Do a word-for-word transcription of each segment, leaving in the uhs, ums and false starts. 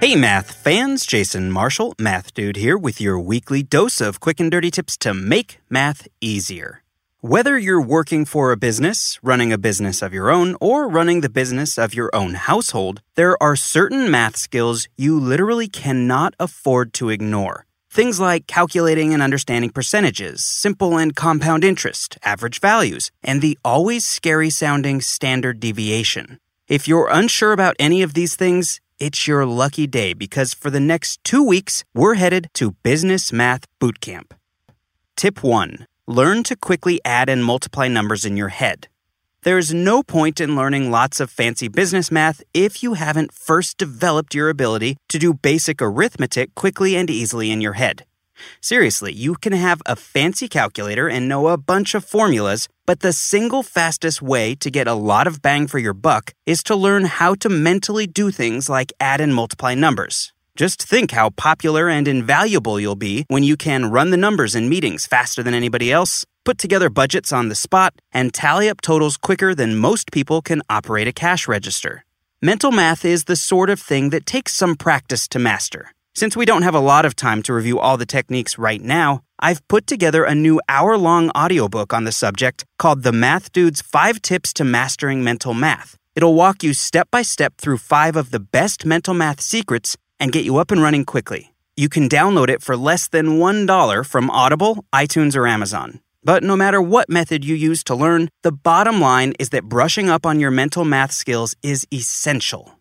Hey math fans, Jason Marshall, Math Dude here with your weekly dose of quick and dirty tips to make math easier. Whether you're working for a business, running a business of your own, or running the business of your own household, there are certain math skills you literally cannot afford to ignore. Things like calculating and understanding percentages, simple and compound interest, average values, and the always scary-sounding standard deviation. If you're unsure about any of these things, it's your lucky day, because for the next two weeks, we're headed to Business Math Bootcamp. Tip one. Learn to quickly add and multiply numbers in your head. There's no point in learning lots of fancy business math if you haven't first developed your ability to do basic arithmetic quickly and easily in your head. Seriously, you can have a fancy calculator and know a bunch of formulas, but the single fastest way to get a lot of bang for your buck is to learn how to mentally do things like add and multiply numbers. Just think how popular and invaluable you'll be when you can run the numbers in meetings faster than anybody else, put together budgets on the spot, and tally up totals quicker than most people can operate a cash register. Mental math is the sort of thing that takes some practice to master. Since we don't have a lot of time to review all the techniques right now, I've put together a new hour-long audiobook on the subject called The Math Dude's five Tips to Mastering Mental Math. It'll walk you step-by-step through five of the best mental math secrets and get you up and running quickly. You can download it for less than one dollar from Audible, iTunes, or Amazon. But no matter what method you use to learn, the bottom line is that brushing up on your mental math skills is essential.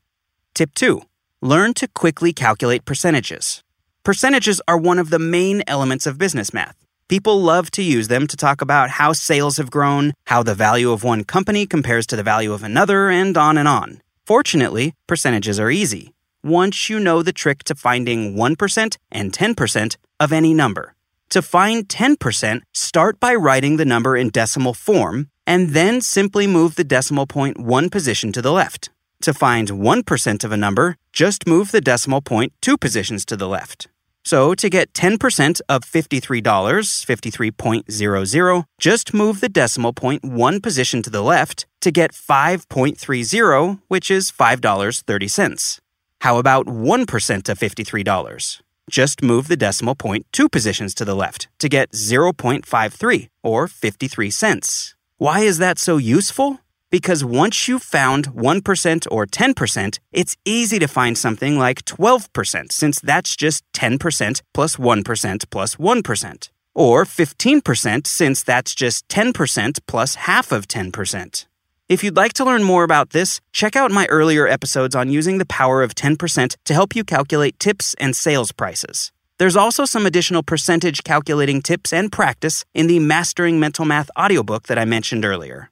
Tip two. Learn to quickly calculate percentages. Percentages are one of the main elements of business math. People love to use them to talk about how sales have grown, how the value of one company compares to the value of another, and on and on. Fortunately, percentages are easy, once you know the trick to finding one percent and ten percent of any number. To find ten percent, start by writing the number in decimal form, and then simply move the decimal point one position to the left. To find one percent of a number, just move the decimal point two positions to the left. So, to get ten percent of fifty-three dollars, fifty-three dollars, just move the decimal point one position to the left to get five dollars and thirty cents, which is five dollars and thirty cents. How about one percent of fifty-three dollars? Just move the decimal point two positions to the left to get zero dollars and fifty-three cents, or fifty-three cents. Why is that so useful? Because once you've found one percent or ten percent, it's easy to find something like twelve percent, since that's just ten percent plus one percent plus one percent. Or fifteen percent, since that's just ten percent plus half of ten percent. If you'd like to learn more about this, check out my earlier episodes on using the power of ten percent to help you calculate tips and sales prices. There's also some additional percentage calculating tips and practice in the Mastering Mental Math audiobook that I mentioned earlier.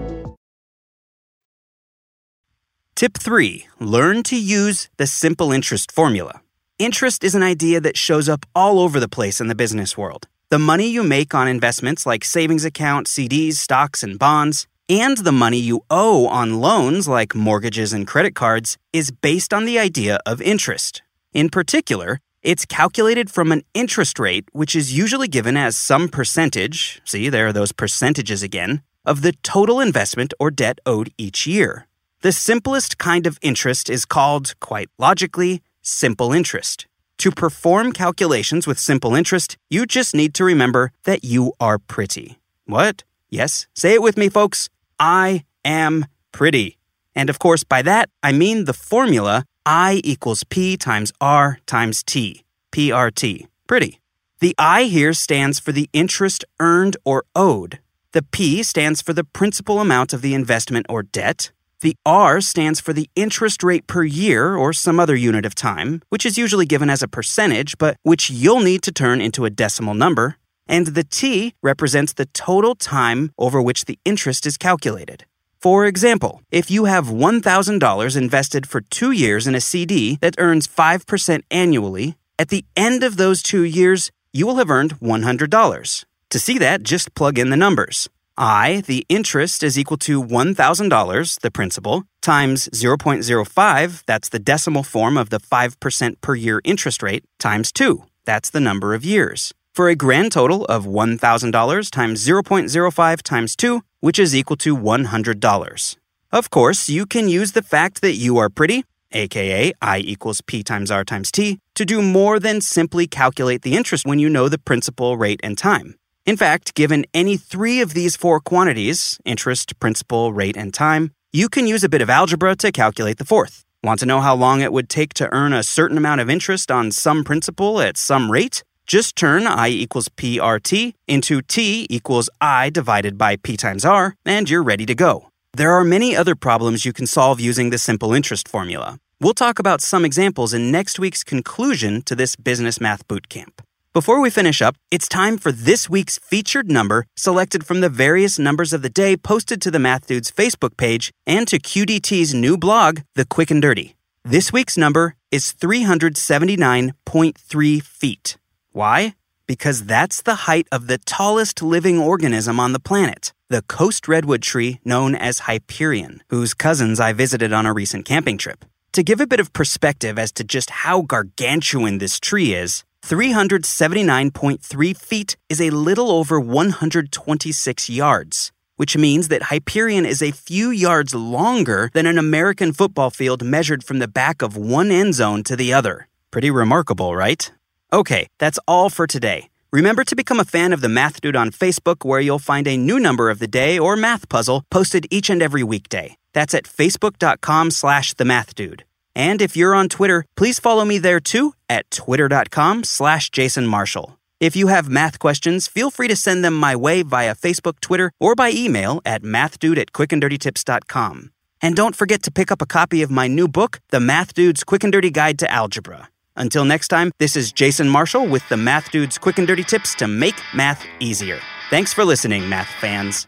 Tip three. Learn to use the simple interest formula. Interest is an idea that shows up all over the place in the business world. The money you make on investments like savings accounts, C Ds, stocks, and bonds, and the money you owe on loans like mortgages and credit cards is based on the idea of interest. In particular, it's calculated from an interest rate, which is usually given as some percentage, see, there are those percentages again, of the total investment or debt owed each year. The simplest kind of interest is called, quite logically, simple interest. To perform calculations with simple interest, you just need to remember that you are pretty. What? Yes, say it with me, folks. I am pretty. And of course, by that, I mean the formula I equals P times R times T, P R T, pretty. The I here stands for the interest earned or owed. The P stands for the principal amount of the investment or debt. The R stands for the interest rate per year or some other unit of time, which is usually given as a percentage, but which you'll need to turn into a decimal number. And the T represents the total time over which the interest is calculated. For example, if you have one thousand dollars invested for two years in a C D that earns five percent annually, at the end of those two years, you will have earned one hundred dollars. To see that, just plug in the numbers. I, the interest, is equal to one thousand dollars, the principal, times zero point zero five, that's the decimal form of the five percent per year interest rate, times two, that's the number of years, for a grand total of one thousand dollars times zero point zero five times two, which is equal to one hundred dollars. Of course, you can use the fact that you are pretty, aka I equals P times R times T, to do more than simply calculate the interest when you know the principal, rate, and time. In fact, given any three of these four quantities, interest, principal, rate, and time, you can use a bit of algebra to calculate the fourth. Want to know how long it would take to earn a certain amount of interest on some principal at some rate? Just turn I equals P R T into T equals I divided by P times R, and you're ready to go. There are many other problems you can solve using the simple interest formula. We'll talk about some examples in next week's conclusion to this Business Math Bootcamp. Before we finish up, it's time for this week's featured number selected from the various numbers of the day posted to the Math Dude's Facebook page and to Q D T's new blog, The Quick and Dirty. This week's number is three hundred seventy-nine point three feet. Why? Because that's the height of the tallest living organism on the planet, the coast redwood tree known as Hyperion, whose cousins I visited on a recent camping trip. To give a bit of perspective as to just how gargantuan this tree is, three hundred seventy-nine point three feet is a little over one hundred twenty-six yards, which means that Hyperion is a few yards longer than an American football field measured from the back of one end zone to the other. Pretty remarkable, right? Okay, that's all for today. Remember to become a fan of the Math Dude on Facebook, where you'll find a new number of the day or math puzzle posted each and every weekday. That's at facebook.com slash the Math Dude. And if you're on Twitter, please follow me there too at twitter.com slash Jason Marshall. If you have math questions, feel free to send them my way via Facebook, Twitter, or by email at mathdude at quickanddirtytips.com. And don't forget to pick up a copy of my new book, The Math Dude's Quick and Dirty Guide to Algebra. Until next time, this is Jason Marshall with the Math Dude's Quick and Dirty Tips to make math easier. Thanks for listening, math fans.